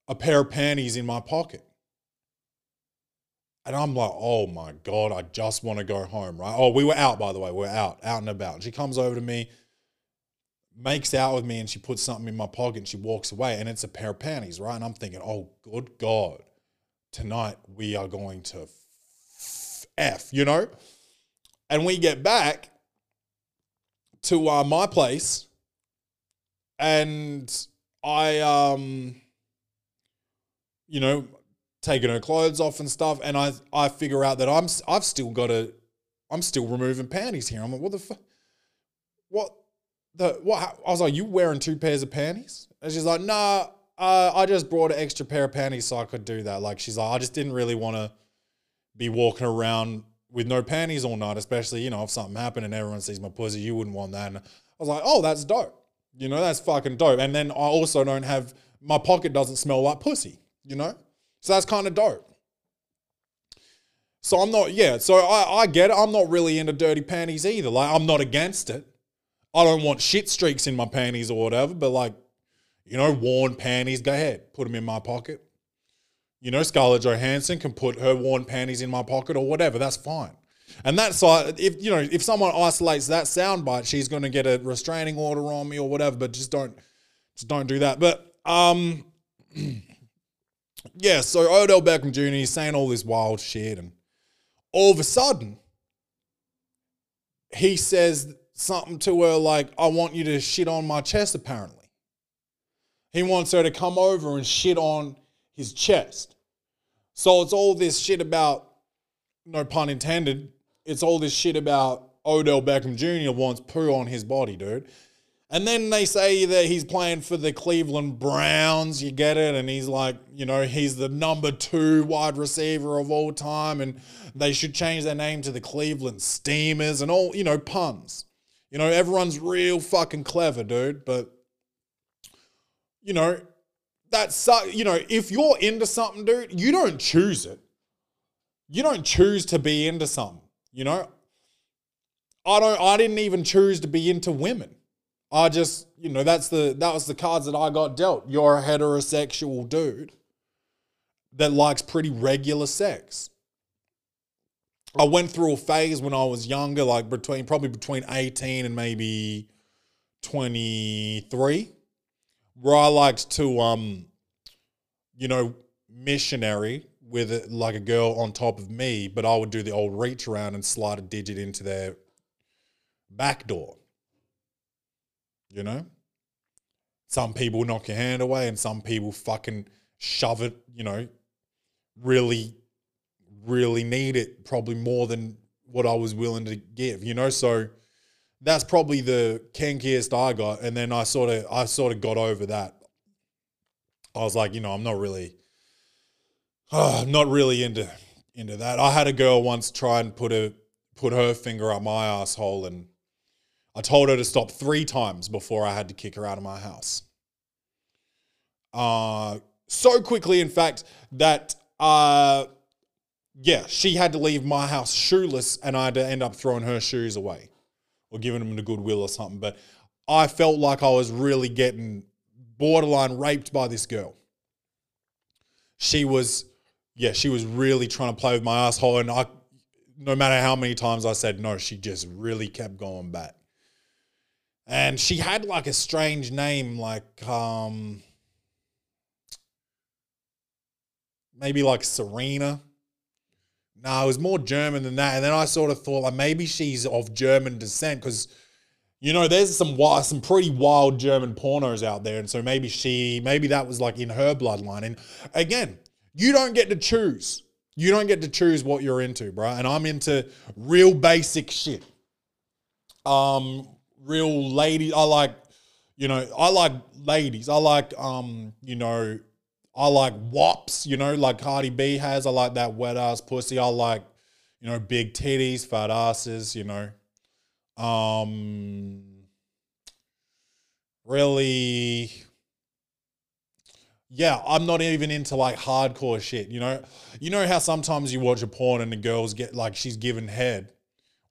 a pair of panties in my pocket. And I'm like, oh my God, I just want to go home, right? Oh, we were out, by the way. We we're out, out and about. And she comes over to me, makes out with me, and she puts something in my pocket and she walks away. And it's a pair of panties, right? And I'm thinking, oh good God, tonight we are going to F, you know? And we get back to uh, my place, and I, um, you know, taking her clothes off and stuff, and I, I figure out that I'm, I've still got a, I'm still removing panties here. I'm like, what the fuck? What the what? I was like, you wearing two pairs of panties? And she's like, nah, uh, I just brought an extra pair of panties so I could do that. Like, she's like, I just didn't really want to be walking around with no panties all night, especially, you know, if something happened and everyone sees my pussy, you wouldn't want that. And I was like, oh, that's dope. You know, that's fucking dope. And then I also don't have, my pocket doesn't smell like pussy, you know? So that's kind of dope. So I'm not, yeah, so I, I get it. I'm not really into dirty panties either. Like, I'm not against it. I don't want shit streaks in my panties or whatever, but like, you know, worn panties, go ahead, put them in my pocket. You know, Scarlett Johansson can put her worn panties in my pocket or whatever. That's fine. And that's, if you know, if someone isolates that soundbite, she's going to get a restraining order on me or whatever, but just don't, just don't do that. But, um, yeah, so Odell Beckham Junior is saying all this wild shit, and all of a sudden, he says something to her like, I want you to shit on my chest, apparently. He wants her to come over and shit on his chest. So it's all this shit about, no pun intended, it's all this shit about Odell Beckham Junior wants poo on his body, dude. And then they say that he's playing for the Cleveland Browns, you get it? And he's like, you know, he's the number two wide receiver of all time and they should change their name to the Cleveland Steamers and all, you know, puns. You know, everyone's real fucking clever, dude, but, you know, that's, you know, if you're into something, dude, you don't choose it. You don't choose to be into something, you know? I don't, I didn't even choose to be into women. I just, you know, that's the, that was the cards that I got dealt. You're a heterosexual dude that likes pretty regular sex. I went through a phase when I was younger, like between, probably between eighteen and maybe twenty-three. Where I liked to, um, you know, missionary with a, like a girl on top of me, but I would do the old reach around and slide a digit into their back door. You know? Some people knock your hand away and some people fucking shove it, you know, really, really need it, probably more than what I was willing to give, you know? So that's probably the kinkiest I got. And then I sort of, I sort of got over that. I was like, you know, I'm not really, oh, I'm not really into, into that. I had a girl once try and put a, put her finger up my asshole, and I told her to stop three times before I had to kick her out of my house. Uh, so quickly, in fact, that, uh, yeah, she had to leave my house shoeless and I had to end up throwing her shoes away. Or giving them to Goodwill or something. But I felt like I was really getting borderline raped by this girl. She was, yeah, she was really trying to play with my asshole. And I, no matter how many times I said no, she just really kept going back. And she had like a strange name, like um, maybe like Serena. No, it was more German than that. And then I sort of thought, like, maybe she's of German descent, because, you know, there's some wild, some pretty wild German pornos out there. And so maybe she, maybe that was like in her bloodline. And again, you don't get to choose. You don't get to choose what you're into, bro. And I'm into real basic shit. Um, real lady. I like, you know, I like ladies. I like, um, you know, I like wops, you know, like Cardi B has. I like that wet ass pussy. I like, you know, big titties, fat asses, you know. Um, really, yeah, I'm not even into like hardcore shit, you know. You know how sometimes you watch a porn and the girls get like, she's giving head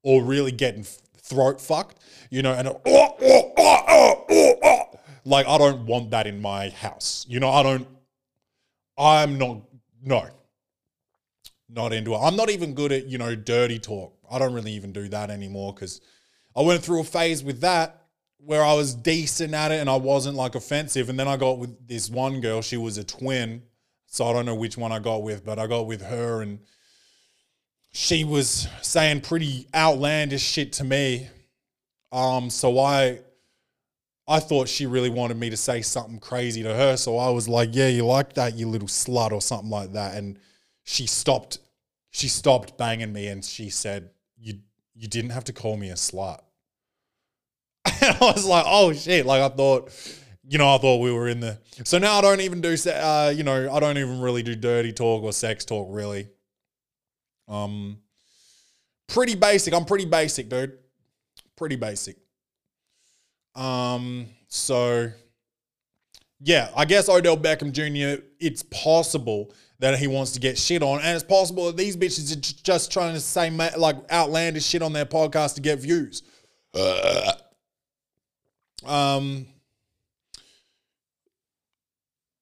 or really getting throat fucked, you know, and it, oh, oh, oh, oh, oh, oh. Like, I don't want that in my house, you know. I don't. I'm not, no, not into it. I'm not even good at, you know, dirty talk. I don't really even do that anymore, because I went through a phase with that where I was decent at it and I wasn't like offensive. And then I got with this one girl, she was a twin. So I don't know which one I got with, but I got with her and she was saying pretty outlandish shit to me. Um, so I... I thought she really wanted me to say something crazy to her. So I was like, yeah, you like that, you little slut, or something like that. And she stopped, she stopped banging me and she said, you, you didn't have to call me a slut. And I was like, oh shit. Like, I thought, you know, I thought we were in the, so now I don't even do, uh, you know, I don't even really do dirty talk or sex talk really. Um, pretty basic. I'm pretty basic, dude. Pretty basic. Um, so yeah, I guess Odell Beckham Junior, it's possible that he wants to get shit on, and it's possible that these bitches are just trying to say like outlandish shit on their podcast to get views. Uh, um,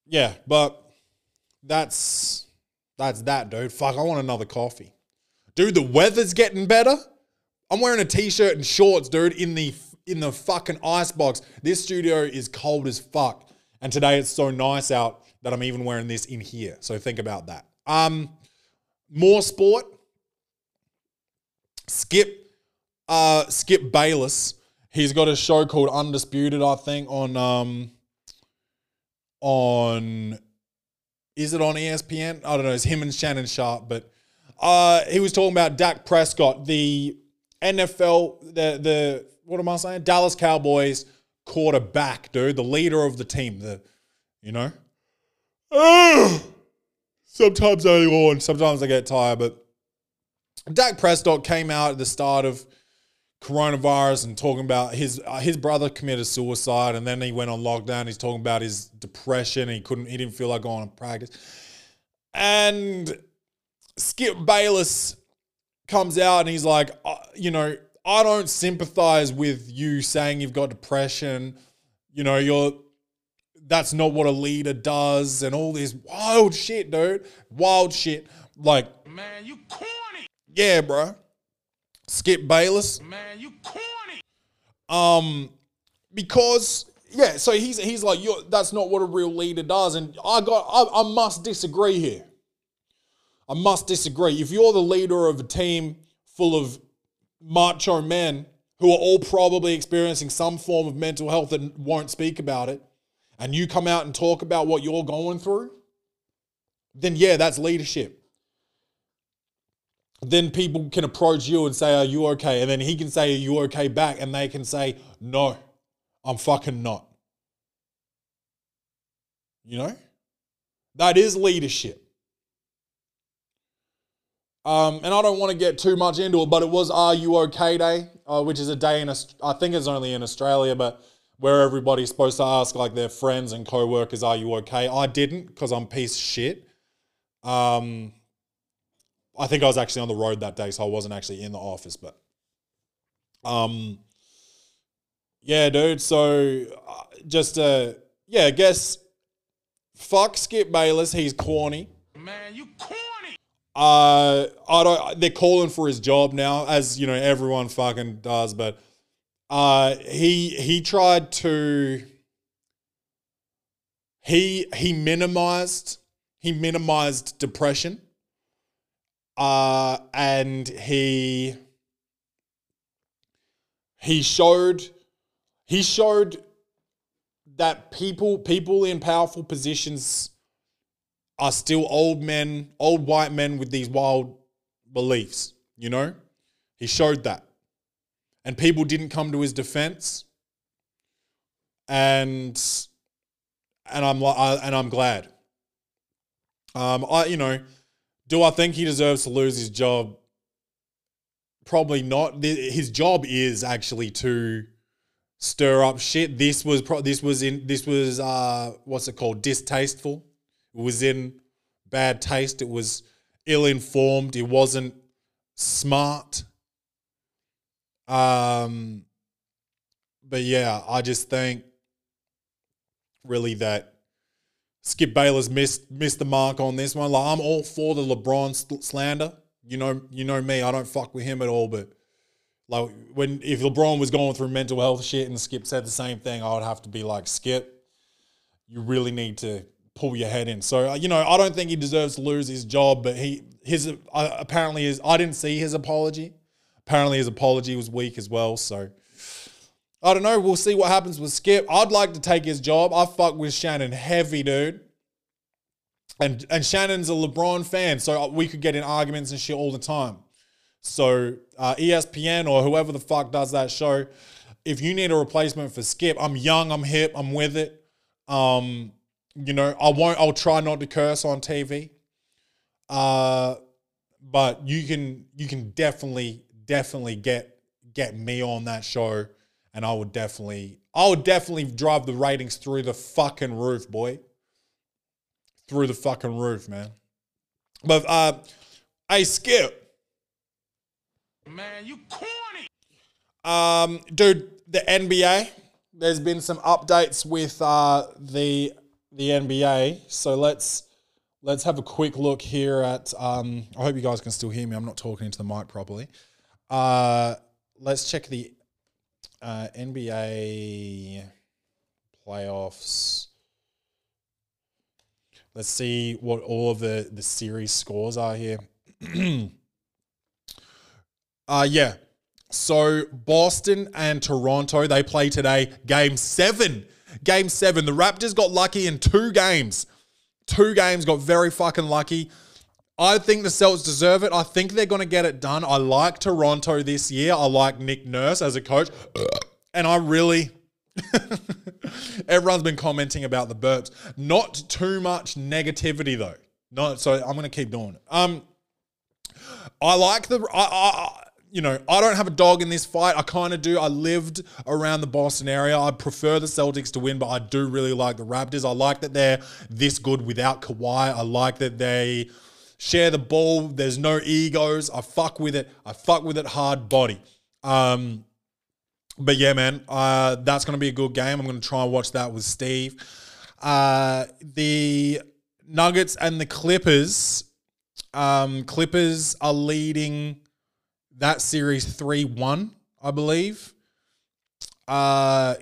yeah, but that's, that's that, dude. Fuck, I want another coffee. Dude, the weather's getting better. I'm wearing a t-shirt and shorts, dude, in the in the fucking icebox. This studio is cold as fuck. And today it's so nice out that I'm even wearing this in here. So think about that. Um, more sport. Skip, uh, Skip Bayless. He's got a show called Undisputed, I think, on, um, on, is it on E S P N? I don't know. It's him and Shannon Sharp, but, uh, he was talking about Dak Prescott, the N F L, the, the, what am I saying? Dallas Cowboys quarterback, dude. The leader of the team. The, you know. Ugh. Sometimes I yawn. Sometimes I get tired. But Dak Prescott came out at the start of coronavirus and talking about his uh, his brother committed suicide, and then he went on lockdown. He's talking about his depression. And he couldn't. He didn't feel like going to practice. And Skip Bayless comes out and he's like, uh, you know, I don't sympathize with you saying you've got depression. You know, you're, that's not what a leader does, and all this wild shit, dude. Wild shit. Like, man, you corny. Yeah, bro. Skip Bayless. Man, you corny. Um, because yeah, so he's he's like, you're, that's not what a real leader does, and I got I, I must disagree here. I must disagree. If you're the leader of a team full of macho men who are all probably experiencing some form of mental health and won't speak about it, and you come out and talk about what you're going through, then yeah, that's leadership. Then people can approach you and say, are you okay? And then he can say, are you okay back? And they can say, no, I'm fucking not. You know? That is leadership. Um, and I don't want to get too much into it, but it was Are You Okay Day, uh, which is a day in, I think it's only in Australia, but where everybody's supposed to ask like their friends and co-workers, are you okay? I didn't, because I'm piece of shit. Um, I think I was actually on the road that day, so I wasn't actually in the office, but um, yeah, dude. So uh, just, uh, yeah, I guess fuck Skip Bayless. He's corny. Man, you corny. Uh, I don't. They're calling for his job now, as you know, everyone fucking does. But uh, he he tried to he he minimized he minimized depression. Uh, and he he showed he showed that people people in powerful positions are still old men, old white men with these wild beliefs, you know? He showed that. And people didn't come to his defense. And and I'm I, and I'm glad. Um I you know, do I think he deserves to lose his job? Probably not. His job is actually to stir up shit. This was pro- this was in this was uh what's it called? Distasteful. It was in bad taste. It was ill-informed. It wasn't smart. Um, but yeah, I just think really that Skip Bayless missed missed the mark on this one. Like, I'm all for the LeBron sl- slander. You know, you know me. I don't fuck with him at all. But like, when if LeBron was going through mental health shit and Skip said the same thing, I would have to be like, Skip, you really need to pull your head in. So, you know, I don't think he deserves to lose his job, but he, his, uh, apparently his, I didn't see his apology. Apparently his apology was weak as well. So I don't know. We'll see what happens with Skip. I'd like to take his job. I fuck with Shannon heavy, dude. And, and Shannon's a LeBron fan. So we could get in arguments and shit all the time. So uh, E S P N or whoever the fuck does that show, if you need a replacement for Skip, I'm young, I'm hip, I'm with it. Um, You know, I won't, I'll try not to curse on T V. Uh, but you can, you can definitely, definitely get, get me on that show. And I would definitely, I would definitely drive the ratings through the fucking roof, boy. Through the fucking roof, man. But, uh, hey, Skip. Man, you corny. Um, dude, the N B A, there's been some updates with, uh, the, the N B A. So let's let's have a quick look here at um I hope you guys can still hear me. I'm not talking into the mic properly. Uh let's check the uh N B A playoffs. Let's see what all of the the series scores are here. uh yeah. So Boston and Toronto, they play today, game seven. Game seven, the Raptors got lucky in two games. Two games got very fucking lucky. I think the Celtics deserve it. I think they're going to get it done. I like Toronto this year. I like Nick Nurse as a coach. And I really... Everyone's been commenting about the burps. Not too much negativity, though. No, so I'm going to keep doing it. Um, I like the... I, I, You know, I don't have a dog in this fight. I kind of do. I lived around the Boston area. I prefer the Celtics to win, but I do really like the Raptors. I like that they're this good without Kawhi. I like that they share the ball. There's no egos. I fuck with it. I fuck with it hard body. Um, but yeah, man, uh, that's going to be a good game. I'm going to try and watch that with Steve. Uh, the Nuggets and the Clippers. Um, Clippers are leading... that series three one, I believe. Uh,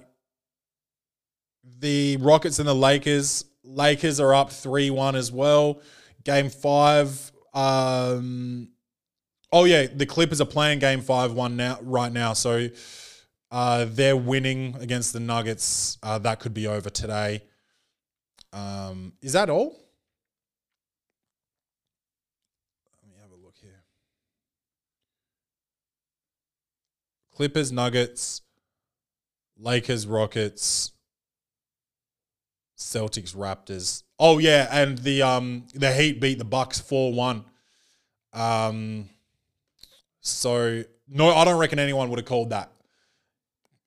the Rockets and the Lakers. Lakers are up three one as well. Game five. Um, oh, yeah, the Clippers are playing game five one now, right now. So uh, they're winning against the Nuggets. Uh, that could be over today. Um, is that all? Clippers, Nuggets, Lakers, Rockets, Celtics, Raptors. Oh yeah, and the um the Heat beat the Bucks four one. Um, so no, I don't reckon anyone would have called that.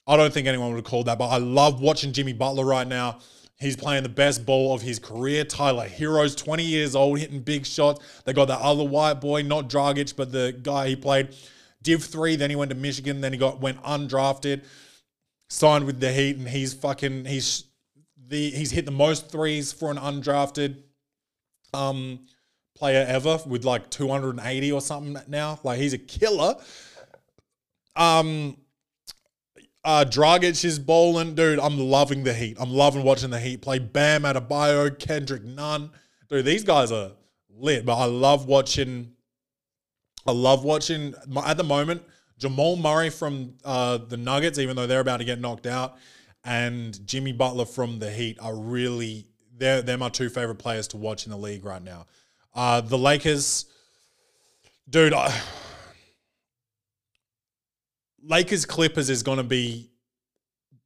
I don't think anyone would have called that. But I love watching Jimmy Butler right now. He's playing the best ball of his career. Tyler Hero's twenty years old, hitting big shots. They got that other white boy, not Dragic, but the guy he played. Div three, then he went to Michigan, then he got went undrafted, signed with the Heat, and he's fucking he's the he's hit the most threes for an undrafted um player ever with like two hundred eighty or something now. Like, he's a killer. Um, uh, Dragic is bowling. Dude, I'm loving the Heat. I'm loving watching the Heat play. Bam Adebayo, Kendrick Nunn. Dude, these guys are lit, but I love watching... I love watching, at the moment, Jamal Murray from uh, the Nuggets, even though they're about to get knocked out, and Jimmy Butler from the Heat are really, they're, they're my two favorite players to watch in the league right now. Uh, the Lakers, dude, I, Lakers Clippers is going to be,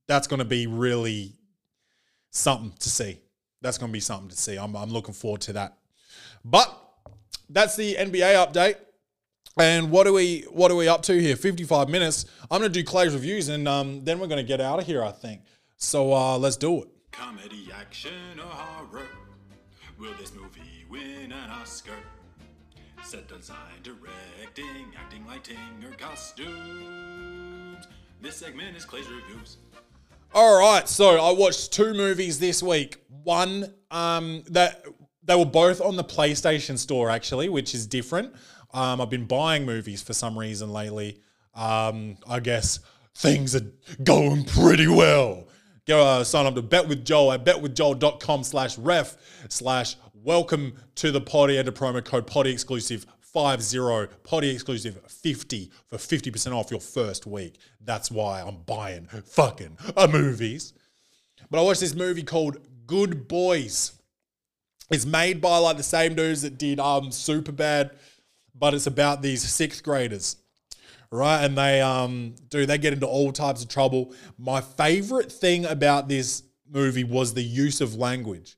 that's going to be really something to see. That's going to be something to see. I'm, I'm looking forward to that. But that's the N B A update. And what are we what are we up to here? fifty-five minutes. I'm gonna do Clay's reviews, and um, then we're gonna get out of here, I think. So uh, let's do it. Comedy, action, or horror? Will this movie win an Oscar? Set design, directing, acting, lighting, or costumes. This segment is Clay's reviews. All right. So I watched two movies this week. One um, that they were both on the PlayStation Store, actually, which is different. Um, I've been buying movies for some reason lately. Um, I guess things are going pretty well. Go uh, sign up to Bet With Joel at betwithjoel.com slash ref slash welcome to the potty. Enter promo code potty exclusive fifty, potty exclusive fifty for fifty percent off your first week. That's why I'm buying fucking uh, movies. But I watched this movie called Good Boys. It's made by like the same dudes that did um, Superbad. But it's about these sixth graders, right? And they, um, dude, they get into all types of trouble. My favorite thing about this movie was the use of language,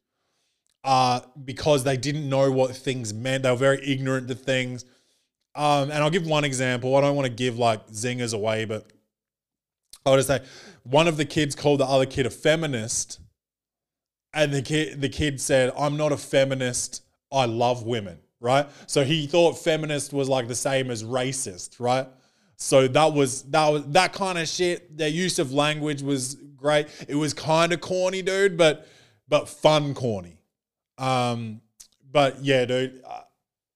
uh, because they didn't know what things meant. They were very ignorant to things. Um, and I'll give one example. I don't want to give like zingers away, but I'll just say one of the kids called the other kid a feminist, and the kid, the kid said, "I'm not a feminist. I love women." Right? So he thought feminist was like the same as racist, right? So that was, that was, that kind of shit. Their use of language was great. It was kind of corny, dude, but, but fun corny. Um, but yeah, dude, uh,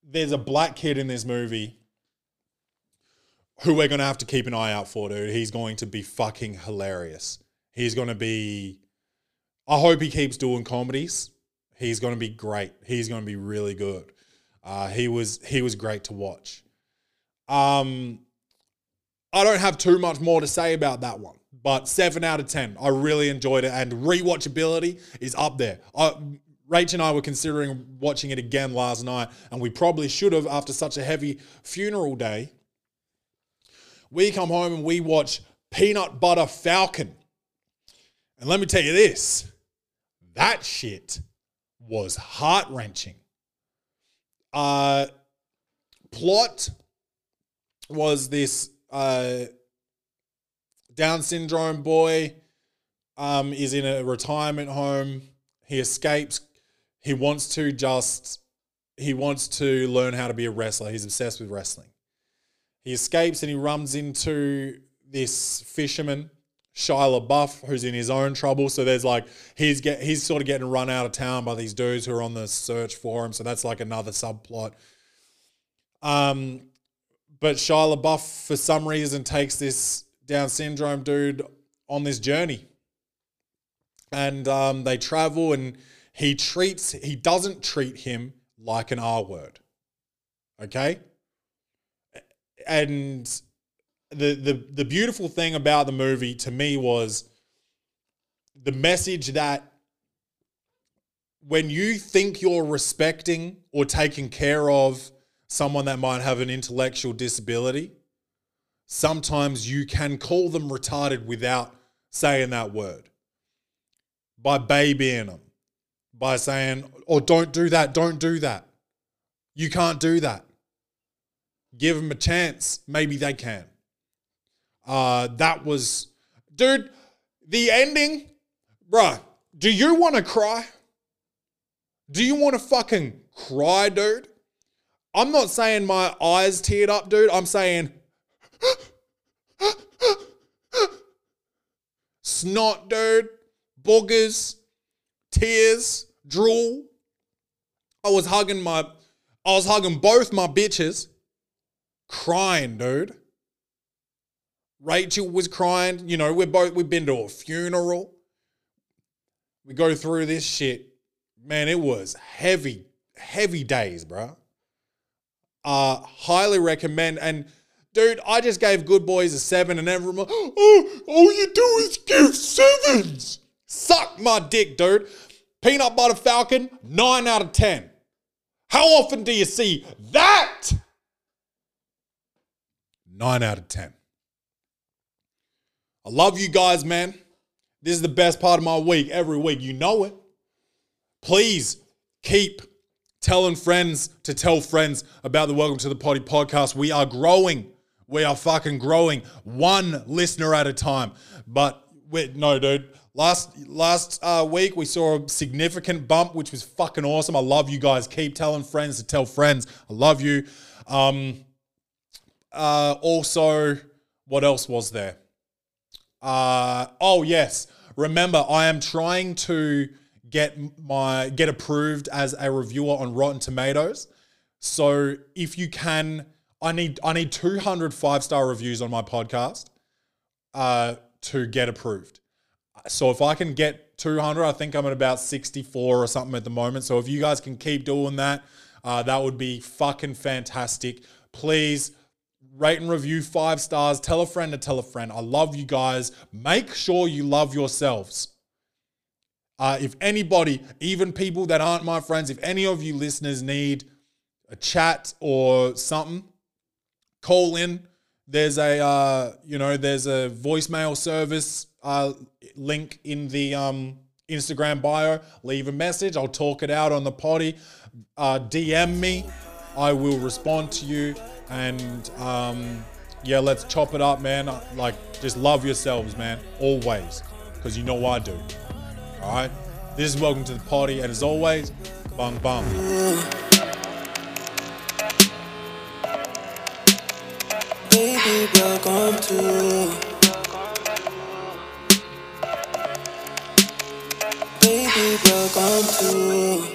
there's a black kid in this movie who we're going to have to keep an eye out for, dude. He's going to be fucking hilarious. He's going to be, I hope he keeps doing comedies. He's going to be great. He's going to be really good. Uh, he was he was great to watch. Um, I don't have too much more to say about that one, but seven out of ten. I really enjoyed it, and rewatchability is up there. I, Rach and I were considering watching it again last night, and we probably should have after such a heavy funeral day. We come home and we watch Peanut Butter Falcon. And let me tell you this, that shit was heart-wrenching. Uh, plot was this uh, Down syndrome boy um, is in a retirement home. He escapes. He wants to just, he wants to learn how to be a wrestler. He's obsessed with wrestling. He escapes and he runs into this fisherman, Shia LaBeouf, who's in his own trouble. So there's like, he's get he's sort of getting run out of town by these dudes who are on the search for him. So that's like another subplot. Um, but Shia LaBeouf, for some reason, takes this Down syndrome dude on this journey. And um, they travel, and he treats, he doesn't treat him like an R word. Okay? And... The, the the beautiful thing about the movie to me was the message that when you think you're respecting or taking care of someone that might have an intellectual disability, sometimes you can call them retarded without saying that word. By babying them, by saying, "Oh, don't do that, don't do that. You can't do that. Give them a chance. Maybe they can." Uh, that was, dude, the ending, bruh, do you want to cry? Do you want to fucking cry, dude? I'm not saying my eyes teared up, dude. I'm saying, snot, dude, boogers, tears, drool. I was hugging my, I was hugging both my bitches, crying, dude. Rachel was crying. You know, we're both, we've been to a funeral. We go through this shit. Man, it was heavy, heavy days, bro. Uh, highly recommend. And dude, I just gave Good Boys a seven and everyone, oh, all you do is give sevens. Suck my dick, dude. Peanut Butter Falcon, nine out of ten. How often do you see that? nine out of ten. I love you guys, man. This is the best part of my week every week. You know it. Please keep telling friends to tell friends about the Welcome to the Potty podcast. We are growing. We are fucking growing. One listener at a time. But we're, no, dude. Last last uh, week, we saw a significant bump, which was fucking awesome. I love you guys. Keep telling friends to tell friends. I love you. Um, uh, also, what else was there? Uh, oh, yes. Remember, I am trying to get my get approved as a reviewer on Rotten Tomatoes. So if you can, I need, I need two hundred five-star reviews on my podcast uh, to get approved. So if I can get two hundred, I think I'm at about sixty-four or something at the moment. So if you guys can keep doing that, uh, that would be fucking fantastic. Please rate and review five stars. Tell a friend to tell a friend. I love you guys. Make sure you love yourselves. Uh, if anybody, even people that aren't my friends, if any of you listeners need a chat or something, call in. There's a, uh, you know, there's a voicemail service uh, link in the um, Instagram bio. Leave a message. I'll talk it out on the potty. Uh, D M me. I will respond to you. And um, yeah, let's chop it up, man. Like, just love yourselves, man. Always. Because you know I do. All right. This is Welcome to the Potty. And as always, bung bung. Baby, welcome to Baby, welcome to